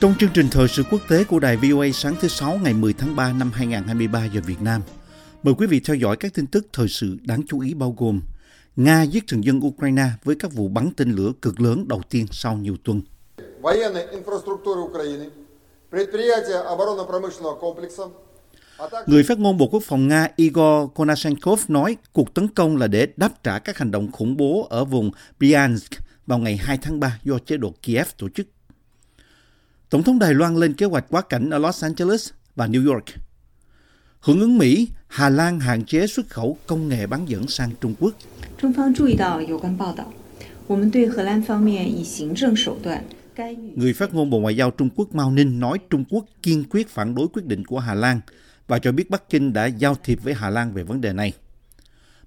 Trong chương trình thời sự quốc tế của Đài VOA sáng thứ Sáu ngày 10 tháng 3 năm 2023 giờ Việt Nam, mời quý vị theo dõi các tin tức thời sự đáng chú ý bao gồm Nga giết thường dân Ukraine với các vụ bắn tên lửa cực lớn đầu tiên sau nhiều tuần. Người phát ngôn Bộ Quốc phòng Nga Igor Konashenkov nói cuộc tấn công là để đáp trả các hành động khủng bố ở vùng Bryansk vào ngày 2 tháng 3 do chế độ Kiev tổ chức. Tổng thống Đài Loan lên kế hoạch quá cảnh ở Los Angeles và New York. Hưởng ứng Mỹ, Hà Lan hạn chế xuất khẩu công nghệ bán dẫn sang Trung Quốc. Người phát ngôn Bộ Ngoại giao Trung Quốc Mao Ninh nói Trung Quốc kiên quyết phản đối quyết định của Hà Lan và cho biết Bắc Kinh đã giao thiệp với Hà Lan về vấn đề này.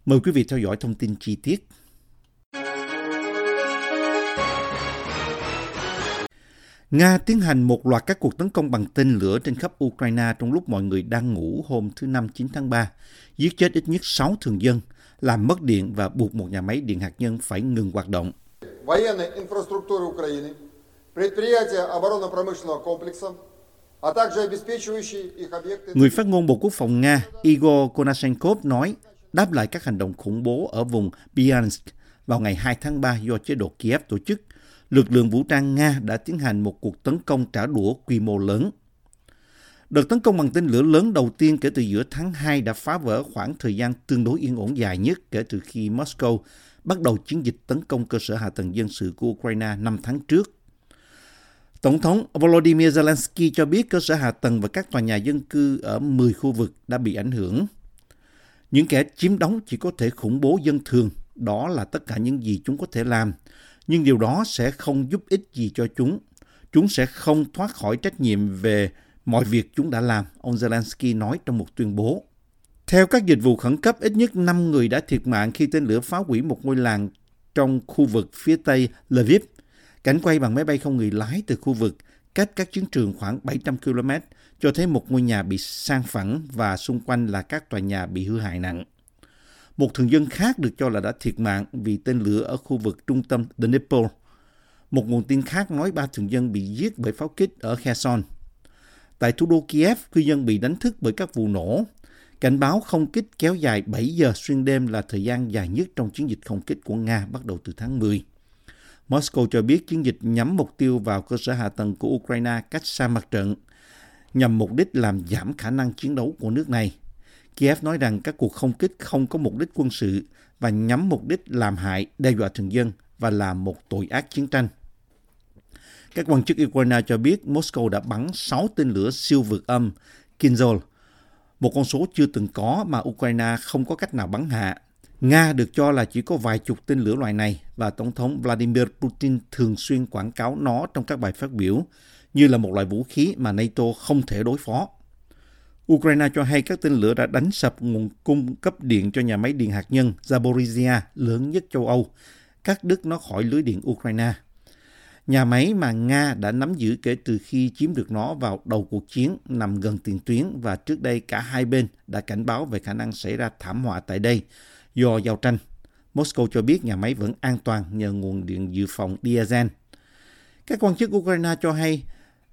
Mời quý vị theo dõi thông tin chi tiết. Nga tiến hành một loạt các cuộc tấn công bằng tên lửa trên khắp Ukraine trong lúc mọi người đang ngủ hôm thứ Năm 9 tháng 3, giết chết ít nhất 6 thường dân, làm mất điện và buộc một nhà máy điện hạt nhân phải ngừng hoạt động. Người phát ngôn Bộ Quốc phòng Nga Igor Konashenkov nói đáp lại các hành động khủng bố ở vùng Bryansk vào ngày 2 tháng 3 do chế độ Kiev tổ chức. Lực lượng vũ trang Nga đã tiến hành một cuộc tấn công trả đũa quy mô lớn. Đợt tấn công bằng tên lửa lớn đầu tiên kể từ giữa tháng 2 đã phá vỡ khoảng thời gian tương đối yên ổn dài nhất kể từ khi Moscow bắt đầu chiến dịch tấn công cơ sở hạ tầng dân sự của Ukraine 5 tháng trước. Tổng thống Volodymyr Zelensky cho biết cơ sở hạ tầng và các tòa nhà dân cư ở 10 khu vực đã bị ảnh hưởng. Những kẻ chiếm đóng chỉ có thể khủng bố dân thường, đó là tất cả những gì chúng có thể làm. Nhưng điều đó sẽ không giúp ích gì cho chúng. Chúng sẽ không thoát khỏi trách nhiệm về mọi việc chúng đã làm, ông Zelensky nói trong một tuyên bố. Theo các dịch vụ khẩn cấp, ít nhất 5 người đã thiệt mạng khi tên lửa phá hủy một ngôi làng trong khu vực phía tây Lviv. Cảnh quay bằng máy bay không người lái từ khu vực cách các chiến trường khoảng 700 km cho thấy một ngôi nhà bị san phẳng và xung quanh là các tòa nhà bị hư hại nặng. Một thường dân khác được cho là đã thiệt mạng vì tên lửa ở khu vực trung tâm Dnipro. Một nguồn tin khác nói 3 thường dân bị giết bởi pháo kích ở Kherson. Tại thủ đô Kiev, cư dân bị đánh thức bởi các vụ nổ. Cảnh báo không kích kéo dài 7 giờ xuyên đêm là thời gian dài nhất trong chiến dịch không kích của Nga bắt đầu từ tháng 10. Moscow cho biết chiến dịch nhắm mục tiêu vào cơ sở hạ tầng của Ukraine cách xa mặt trận, nhằm mục đích làm giảm khả năng chiến đấu của nước này. Kiev nói rằng các cuộc không kích không có mục đích quân sự và nhắm mục đích làm hại, đe dọa thường dân và là một tội ác chiến tranh. Các quan chức Ukraine cho biết Moscow đã bắn 6 tên lửa siêu vượt âm Kinzhal, một con số chưa từng có mà Ukraine không có cách nào bắn hạ. Nga được cho là chỉ có vài chục tên lửa loại này và Tổng thống Vladimir Putin thường xuyên quảng cáo nó trong các bài phát biểu như là một loại vũ khí mà NATO không thể đối phó. Ukraine cho hay các tên lửa đã đánh sập nguồn cung cấp điện cho nhà máy điện hạt nhân Zaporizhia lớn nhất châu Âu, cắt đứt nó khỏi lưới điện Ukraine. Nhà máy mà Nga đã nắm giữ kể từ khi chiếm được nó vào đầu cuộc chiến nằm gần tiền tuyến và trước đây cả hai bên đã cảnh báo về khả năng xảy ra thảm họa tại đây do giao tranh. Moscow cho biết nhà máy vẫn an toàn nhờ nguồn điện dự phòng diesel. Các quan chức Ukraine cho hay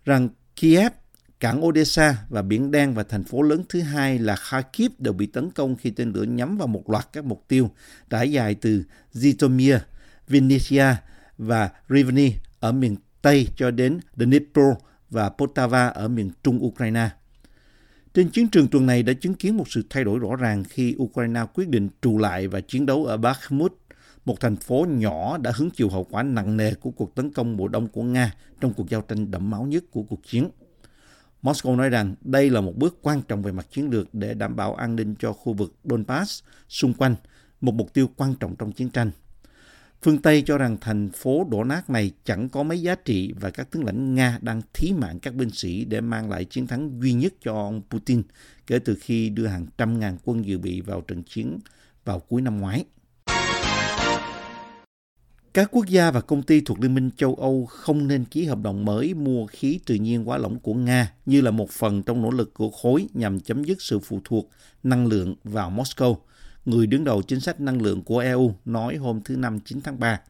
rằng Kiev, cảng Odessa và Biển Đen và thành phố lớn thứ hai là Kharkiv đều bị tấn công khi tên lửa nhắm vào một loạt các mục tiêu trải dài từ Zitomir, Vinnytsia và Rivne ở miền Tây cho đến Dnipro và Poltava ở miền Trung Ukraine. Trên chiến trường tuần này đã chứng kiến một sự thay đổi rõ ràng khi Ukraine quyết định trụ lại và chiến đấu ở Bakhmut, một thành phố nhỏ đã hứng chịu hậu quả nặng nề của cuộc tấn công mùa đông của Nga trong cuộc giao tranh đẫm máu nhất của cuộc chiến. Moscow nói rằng đây là một bước quan trọng về mặt chiến lược để đảm bảo an ninh cho khu vực Donbass xung quanh, một mục tiêu quan trọng trong chiến tranh. Phương Tây cho rằng thành phố đổ nát này chẳng có mấy giá trị và các tướng lãnh Nga đang thí mạng các binh sĩ để mang lại chiến thắng duy nhất cho ông Putin kể từ khi đưa hàng trăm ngàn quân dự bị vào trận chiến vào cuối năm ngoái. Các quốc gia và công ty thuộc Liên minh châu Âu không nên ký hợp đồng mới mua khí tự nhiên hóa lỏng của Nga như là một phần trong nỗ lực của khối nhằm chấm dứt sự phụ thuộc năng lượng vào Moscow, người đứng đầu chính sách năng lượng của EU nói hôm thứ Năm 9 tháng 3.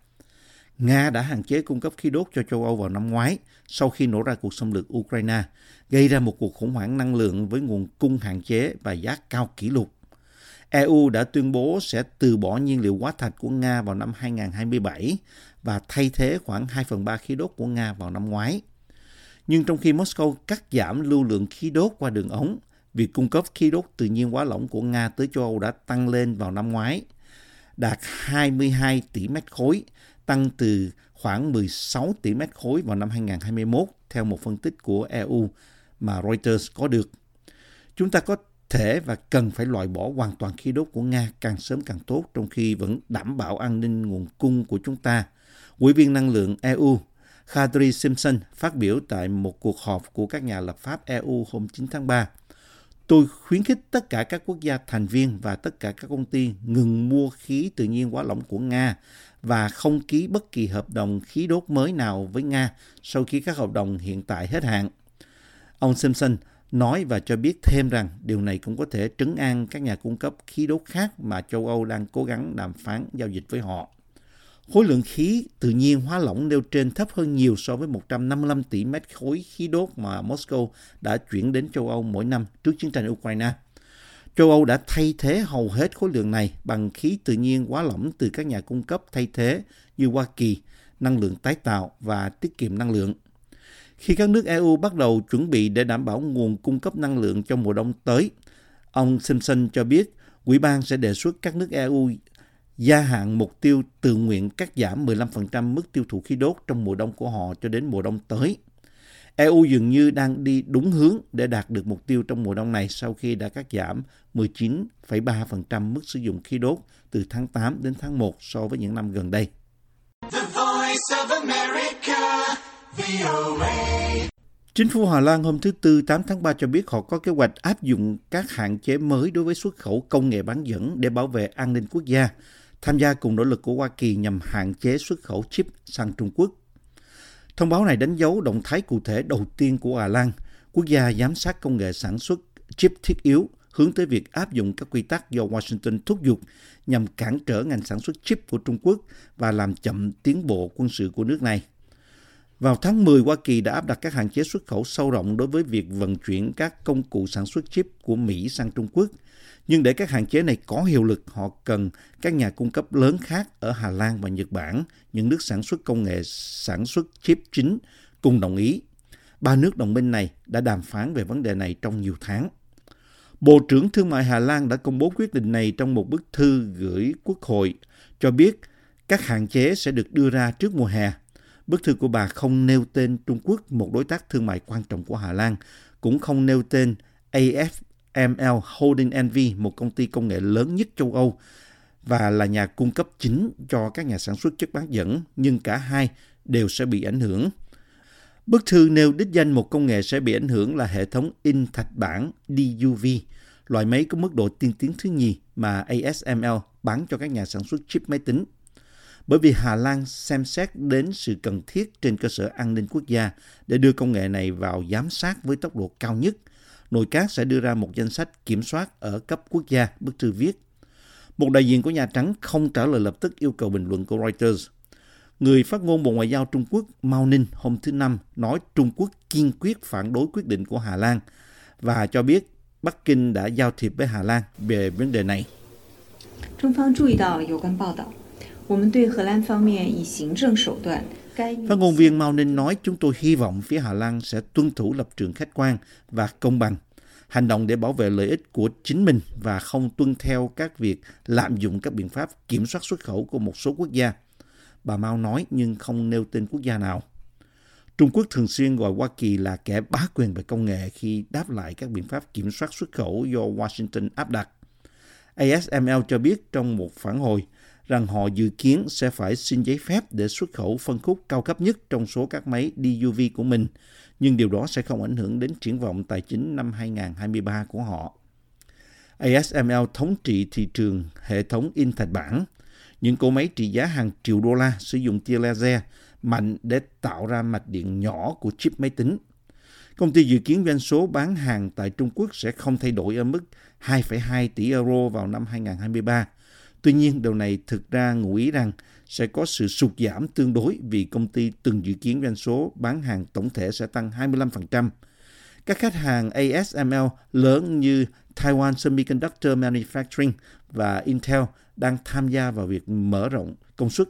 Nga đã hạn chế cung cấp khí đốt cho châu Âu vào năm ngoái sau khi nổ ra cuộc xâm lược Ukraine, gây ra một cuộc khủng hoảng năng lượng với nguồn cung hạn chế và giá cao kỷ lục. EU đã tuyên bố sẽ từ bỏ nhiên liệu hóa thạch của Nga vào năm 2027 và thay thế khoảng 2/3 khí đốt của Nga vào năm ngoái. Nhưng trong khi Moscow cắt giảm lưu lượng khí đốt qua đường ống, việc cung cấp khí đốt tự nhiên hóa lỏng của Nga tới châu Âu đã tăng lên vào năm ngoái, đạt 22 tỷ mét khối, tăng từ khoảng 16 tỷ mét khối vào năm 2021, theo một phân tích của EU mà Reuters có được. Chúng ta có thể và cần phải loại bỏ hoàn toàn khí đốt của Nga càng sớm càng tốt, trong khi vẫn đảm bảo an ninh nguồn cung của chúng ta, Ủy viên năng lượng EU Kadri Simson phát biểu tại một cuộc họp của các nhà lập pháp EU hôm 9 tháng 3. Tôi khuyến khích tất cả các quốc gia thành viên và tất cả các công ty ngừng mua khí tự nhiên hóa lỏng của Nga và không ký bất kỳ hợp đồng khí đốt mới nào với Nga sau khi các hợp đồng hiện tại hết hạn. Ông Simpson nói và cho biết thêm rằng điều này cũng có thể trấn an các nhà cung cấp khí đốt khác mà châu Âu đang cố gắng đàm phán giao dịch với họ. Khối lượng khí tự nhiên hóa lỏng nêu trên thấp hơn nhiều so với 155 tỷ mét khối khí đốt mà Moscow đã chuyển đến châu Âu mỗi năm trước chiến tranh Ukraine. Châu Âu đã thay thế hầu hết khối lượng này bằng khí tự nhiên hóa lỏng từ các nhà cung cấp thay thế như Hoa Kỳ, năng lượng tái tạo và tiết kiệm năng lượng. Khi các nước EU bắt đầu chuẩn bị để đảm bảo nguồn cung cấp năng lượng cho mùa đông tới, ông Simpson cho biết Ủy ban sẽ đề xuất các nước EU gia hạn mục tiêu tự nguyện cắt giảm 15% mức tiêu thụ khí đốt trong mùa đông của họ cho đến mùa đông tới. EU dường như đang đi đúng hướng để đạt được mục tiêu trong mùa đông này sau khi đã cắt giảm 19,3% mức sử dụng khí đốt từ tháng 8 đến tháng 1 so với những năm gần đây. Chính phủ Hà Lan hôm thứ Tư 8 tháng 3 cho biết họ có kế hoạch áp dụng các hạn chế mới đối với xuất khẩu công nghệ bán dẫn để bảo vệ an ninh quốc gia, tham gia cùng nỗ lực của Hoa Kỳ nhằm hạn chế xuất khẩu chip sang Trung Quốc. Thông báo này đánh dấu động thái cụ thể đầu tiên của Hà Lan, quốc gia giám sát công nghệ sản xuất chip thiết yếu, hướng tới việc áp dụng các quy tắc do Washington thúc giục nhằm cản trở ngành sản xuất chip của Trung Quốc và làm chậm tiến bộ quân sự của nước này. Vào tháng 10, Hoa Kỳ đã áp đặt các hạn chế xuất khẩu sâu rộng đối với việc vận chuyển các công cụ sản xuất chip của Mỹ sang Trung Quốc. Nhưng để các hạn chế này có hiệu lực, họ cần các nhà cung cấp lớn khác ở Hà Lan và Nhật Bản, những nước sản xuất công nghệ sản xuất chip chính, cùng đồng ý. Ba nước đồng minh này đã đàm phán về vấn đề này trong nhiều tháng. Bộ trưởng Thương mại Hà Lan đã công bố quyết định này trong một bức thư gửi Quốc hội, cho biết các hạn chế sẽ được đưa ra trước mùa hè. Bức thư của bà không nêu tên Trung Quốc, một đối tác thương mại quan trọng của Hà Lan, cũng không nêu tên ASML Holding NV, một công ty công nghệ lớn nhất châu Âu và là nhà cung cấp chính cho các nhà sản xuất chất bán dẫn, nhưng cả hai đều sẽ bị ảnh hưởng. Bức thư nêu đích danh một công nghệ sẽ bị ảnh hưởng là hệ thống in thạch bản DUV, loại máy có mức độ tiên tiến thứ nhì mà ASML bán cho các nhà sản xuất chip máy tính. Bởi vì Hà Lan xem xét đến sự cần thiết trên cơ sở an ninh quốc gia để đưa công nghệ này vào giám sát với tốc độ cao nhất, nội các sẽ đưa ra một danh sách kiểm soát ở cấp quốc gia, bức thư viết. Một đại diện của Nhà Trắng không trả lời lập tức yêu cầu bình luận của Reuters. Người phát ngôn Bộ Ngoại giao Trung Quốc Mao Ninh hôm thứ Năm nói Trung Quốc kiên quyết phản đối quyết định của Hà Lan và cho biết Bắc Kinh đã giao thiệp với Hà Lan về vấn đề này. Trung Phương chú ý đến có quan báo đạo. Phát ngôn viên Mao Ninh nói chúng tôi hy vọng phía Hà Lan sẽ tuân thủ lập trường khách quan và công bằng, hành động để bảo vệ lợi ích của chính mình và không tuân theo các việc lạm dụng các biện pháp kiểm soát xuất khẩu của một số quốc gia. Bà Mao nói nhưng không nêu tên quốc gia nào. Trung Quốc thường xuyên gọi Hoa Kỳ là kẻ bá quyền về công nghệ khi đáp lại các biện pháp kiểm soát xuất khẩu do Washington áp đặt. ASML cho biết trong một phản hồi rằng họ dự kiến sẽ phải xin giấy phép để xuất khẩu phân khúc cao cấp nhất trong số các máy DUV của mình, nhưng điều đó sẽ không ảnh hưởng đến triển vọng tài chính năm 2023 của họ. ASML thống trị thị trường hệ thống in thạch bản. Những cỗ máy trị giá hàng triệu đô la sử dụng tia laser mạnh để tạo ra mạch điện nhỏ của chip máy tính. Công ty dự kiến doanh số bán hàng tại Trung Quốc sẽ không thay đổi ở mức 2,2 tỷ euro vào năm 2023. Tuy nhiên, điều này thực ra ngụ ý rằng sẽ có sự sụt giảm tương đối vì công ty từng dự kiến doanh số bán hàng tổng thể sẽ tăng 25%. Các khách hàng ASML lớn như Taiwan Semiconductor Manufacturing và Intel đang tham gia vào việc mở rộng công suất.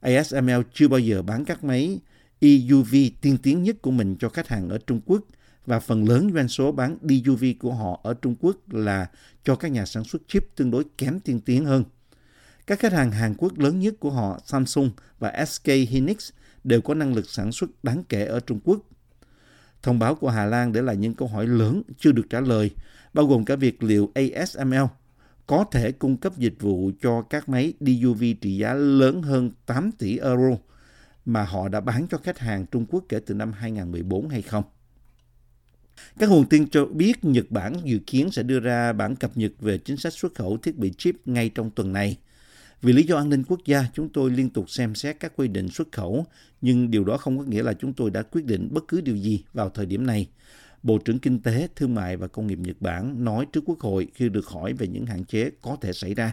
ASML chưa bao giờ bán các máy EUV tiên tiến nhất của mình cho khách hàng ở Trung Quốc và phần lớn doanh số bán DUV của họ ở Trung Quốc là cho các nhà sản xuất chip tương đối kém tiên tiến hơn. Các khách hàng Hàn Quốc lớn nhất của họ, Samsung và SK Hynix, đều có năng lực sản xuất đáng kể ở Trung Quốc. Thông báo của Hà Lan để lại những câu hỏi lớn chưa được trả lời, bao gồm cả việc liệu ASML có thể cung cấp dịch vụ cho các máy DUV trị giá lớn hơn 8 tỷ euro mà họ đã bán cho khách hàng Trung Quốc kể từ năm 2014 hay không. Các nguồn tin cho biết Nhật Bản dự kiến sẽ đưa ra bản cập nhật về chính sách xuất khẩu thiết bị chip ngay trong tuần này. Vì lý do an ninh quốc gia, chúng tôi liên tục xem xét các quy định xuất khẩu, nhưng điều đó không có nghĩa là chúng tôi đã quyết định bất cứ điều gì vào thời điểm này. Bộ trưởng Kinh tế, Thương mại và Công nghiệp Nhật Bản nói trước Quốc hội khi được hỏi về những hạn chế có thể xảy ra.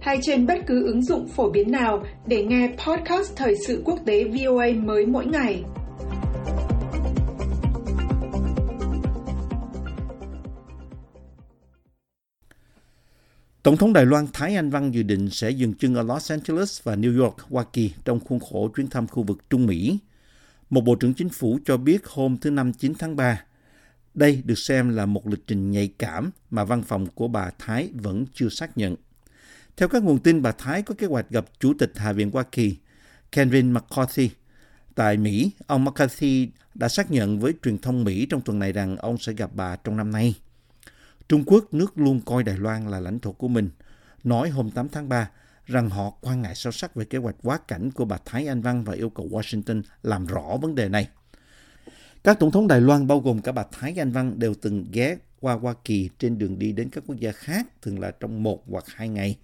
hay trên bất cứ ứng dụng phổ biến nào để nghe podcast Thời sự quốc tế VOA mới mỗi ngày. Tổng thống Đài Loan Thái Anh Văn dự định sẽ dừng chân ở Los Angeles và New York, Hoa Kỳ trong khuôn khổ chuyến thăm khu vực Trung Mỹ. Một Bộ trưởng Chính phủ cho biết hôm thứ Năm 9 tháng 3, đây được xem là một lịch trình nhạy cảm mà văn phòng của bà Thái vẫn chưa xác nhận. Theo các nguồn tin, bà Thái có kế hoạch gặp Chủ tịch Hạ viện Hoa Kỳ Kevin McCarthy. Tại Mỹ, ông McCarthy đã xác nhận với truyền thông Mỹ trong tuần này rằng ông sẽ gặp bà trong năm nay. Trung Quốc, nước luôn coi Đài Loan là lãnh thổ của mình, nói hôm 8 tháng 3 rằng họ quan ngại sâu sắc về kế hoạch quá cảnh của bà Thái Anh Văn và yêu cầu Washington làm rõ vấn đề này. Các tổng thống Đài Loan, bao gồm cả bà Thái Anh Văn, đều từng ghé qua Hoa Kỳ trên đường đi đến các quốc gia khác, thường là trong 1 hoặc 2 ngày,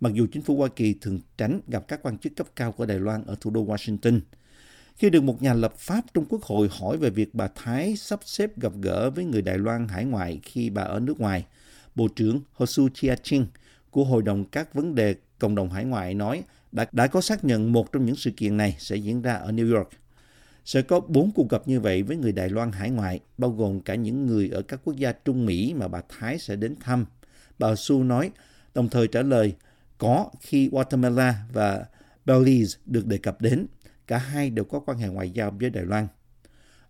mặc dù chính phủ Hoa Kỳ thường tránh gặp các quan chức cấp cao của Đài Loan ở thủ đô Washington. Khi được một nhà lập pháp trong Quốc hội hỏi về việc bà Thái sắp xếp gặp gỡ với người Đài Loan hải ngoại khi bà ở nước ngoài, Bộ trưởng Hsu Chia-ching của Hội đồng các vấn đề Cộng đồng hải ngoại nói đã có xác nhận một trong những sự kiện này sẽ diễn ra ở New York. Sẽ có 4 cuộc gặp như vậy với người Đài Loan hải ngoại, bao gồm cả những người ở các quốc gia Trung Mỹ mà bà Thái sẽ đến thăm. Bà Su nói, đồng thời trả lời có khi Guatemala và Belize được đề cập đến. Cả hai đều có quan hệ ngoại giao với Đài Loan.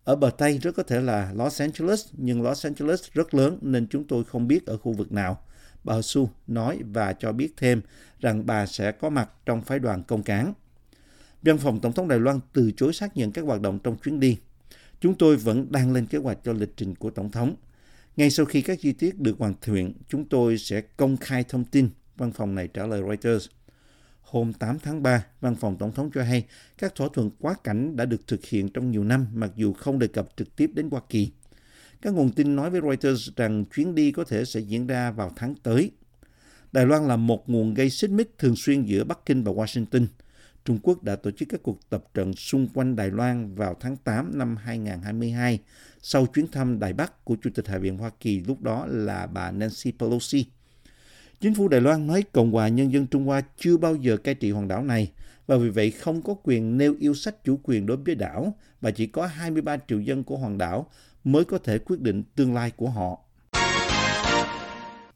Ở bờ Tây rất có thể là Los Angeles, nhưng Los Angeles rất lớn nên chúng tôi không biết ở khu vực nào. Bà Hsu nói và cho biết thêm rằng bà sẽ có mặt trong phái đoàn công cán. Văn phòng Tổng thống Đài Loan từ chối xác nhận các hoạt động trong chuyến đi. Chúng tôi vẫn đang lên kế hoạch cho lịch trình của Tổng thống. Ngay sau khi các chi tiết được hoàn thiện, chúng tôi sẽ công khai thông tin, văn phòng này trả lời Reuters. Hôm 8 tháng 3, văn phòng Tổng thống cho hay các thỏa thuận quá cảnh đã được thực hiện trong nhiều năm mặc dù không đề cập trực tiếp đến Hoa Kỳ. Các nguồn tin nói với Reuters rằng chuyến đi có thể sẽ diễn ra vào tháng tới. Đài Loan là một nguồn gây xích mích thường xuyên giữa Bắc Kinh và Washington. Trung Quốc đã tổ chức các cuộc tập trận xung quanh Đài Loan vào tháng 8 năm 2022 sau chuyến thăm Đài Bắc của Chủ tịch Hạ viện Hoa Kỳ lúc đó là bà Nancy Pelosi. Chính phủ Đài Loan nói Cộng hòa Nhân dân Trung Hoa chưa bao giờ cai trị hòn đảo này và vì vậy không có quyền nêu yêu sách chủ quyền đối với đảo và chỉ có 23 triệu dân của hòn đảo mới có thể quyết định tương lai của họ.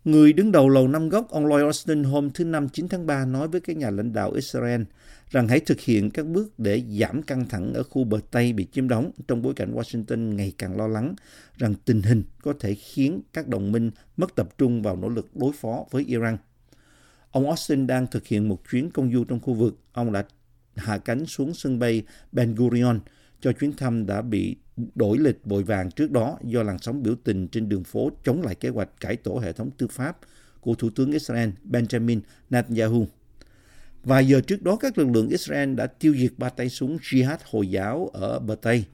Người đứng đầu Lầu Năm Góc, ông Lloyd Austin hôm thứ Năm 9 tháng 3 nói với các nhà lãnh đạo Israel rằng hãy thực hiện các bước để giảm căng thẳng ở khu bờ Tây bị chiếm đóng trong bối cảnh Washington ngày càng lo lắng rằng tình hình có thể khiến các đồng minh mất tập trung vào nỗ lực đối phó với Iran. Ông Austin đang thực hiện một chuyến công du trong khu vực. Ông đã hạ cánh xuống sân bay Ben Gurion cho chuyến thăm đã bị đổi lịch vội vàng trước đó do làn sóng biểu tình trên đường phố chống lại kế hoạch cải tổ hệ thống tư pháp của Thủ tướng Israel Benjamin Netanyahu. Vài giờ trước đó, các lực lượng Israel đã tiêu diệt 3 tay súng Jihad Hồi giáo ở bờ Tây,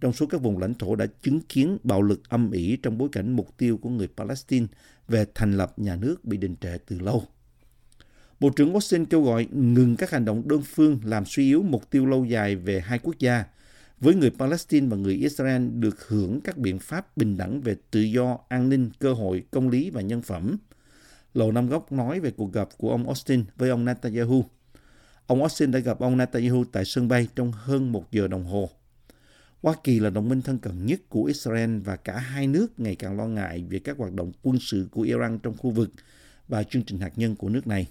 trong số các vùng lãnh thổ đã chứng kiến bạo lực âm ỉ trong bối cảnh mục tiêu của người Palestine về thành lập nhà nước bị đình trệ từ lâu. Bộ trưởng Austin kêu gọi ngừng các hành động đơn phương làm suy yếu mục tiêu lâu dài về hai quốc gia, với người Palestine và người Israel được hưởng các biện pháp bình đẳng về tự do, an ninh, cơ hội, công lý và nhân phẩm. Lầu Năm Góc nói về cuộc gặp của ông Austin với ông Netanyahu. Ông Austin đã gặp ông Netanyahu tại sân bay trong hơn một giờ đồng hồ. Hoa Kỳ là đồng minh thân cận nhất của Israel và cả hai nước ngày càng lo ngại về các hoạt động quân sự của Iran trong khu vực và chương trình hạt nhân của nước này.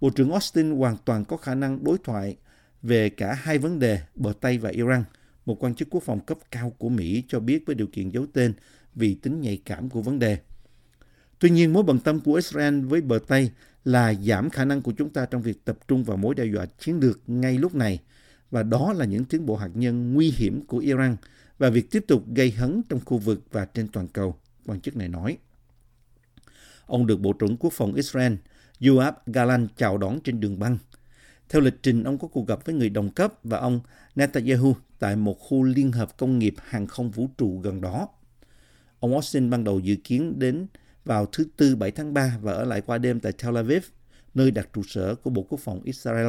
Bộ trưởng Austin hoàn toàn có khả năng đối thoại về cả hai vấn đề bờ Tây và Iran, một quan chức quốc phòng cấp cao của Mỹ cho biết với điều kiện giấu tên vì tính nhạy cảm của vấn đề. Tuy nhiên, mối bận tâm của Israel với bờ Tây là giảm khả năng của chúng ta trong việc tập trung vào mối đe dọa chiến lược ngay lúc này, và đó là những tiến bộ hạt nhân nguy hiểm của Iran và việc tiếp tục gây hấn trong khu vực và trên toàn cầu, quan chức này nói. Ông được Bộ trưởng Quốc phòng Israel Yoav Gallant chào đón trên đường băng. Theo lịch trình, ông có cuộc gặp với người đồng cấp và ông Netanyahu tại một khu liên hợp công nghiệp hàng không vũ trụ gần đó. Ông Austin ban đầu dự kiến đến vào thứ Tư 7 tháng 3 và ở lại qua đêm tại Tel Aviv, nơi đặt trụ sở của Bộ Quốc phòng Israel.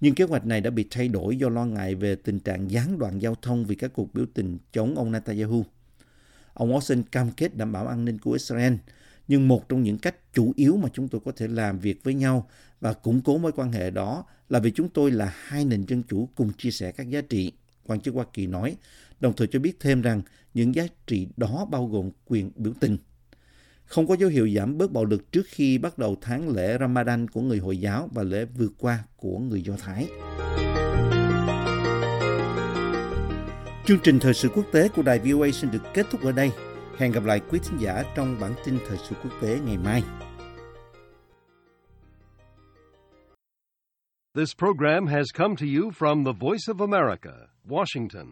Nhưng kế hoạch này đã bị thay đổi do lo ngại về tình trạng gián đoạn giao thông vì các cuộc biểu tình chống ông Netanyahu. Ông Austin cam kết đảm bảo an ninh của Israel, nhưng một trong những cách chủ yếu mà chúng tôi có thể làm việc với nhau và củng cố mối quan hệ đó là vì chúng tôi là hai nền dân chủ cùng chia sẻ các giá trị, quan chức Hoa Kỳ nói, đồng thời cho biết thêm rằng những giá trị đó bao gồm quyền biểu tình. Không có dấu hiệu giảm bớt bạo lực trước khi bắt đầu tháng lễ Ramadan của người Hồi giáo và lễ vượt qua của người Do Thái. Chương trình Thời sự quốc tế của đài VOA xin được kết thúc ở đây. Hẹn gặp lại quý thính giả trong bản tin Thời sự quốc tế ngày mai. This program has come to you from the Voice of America, Washington.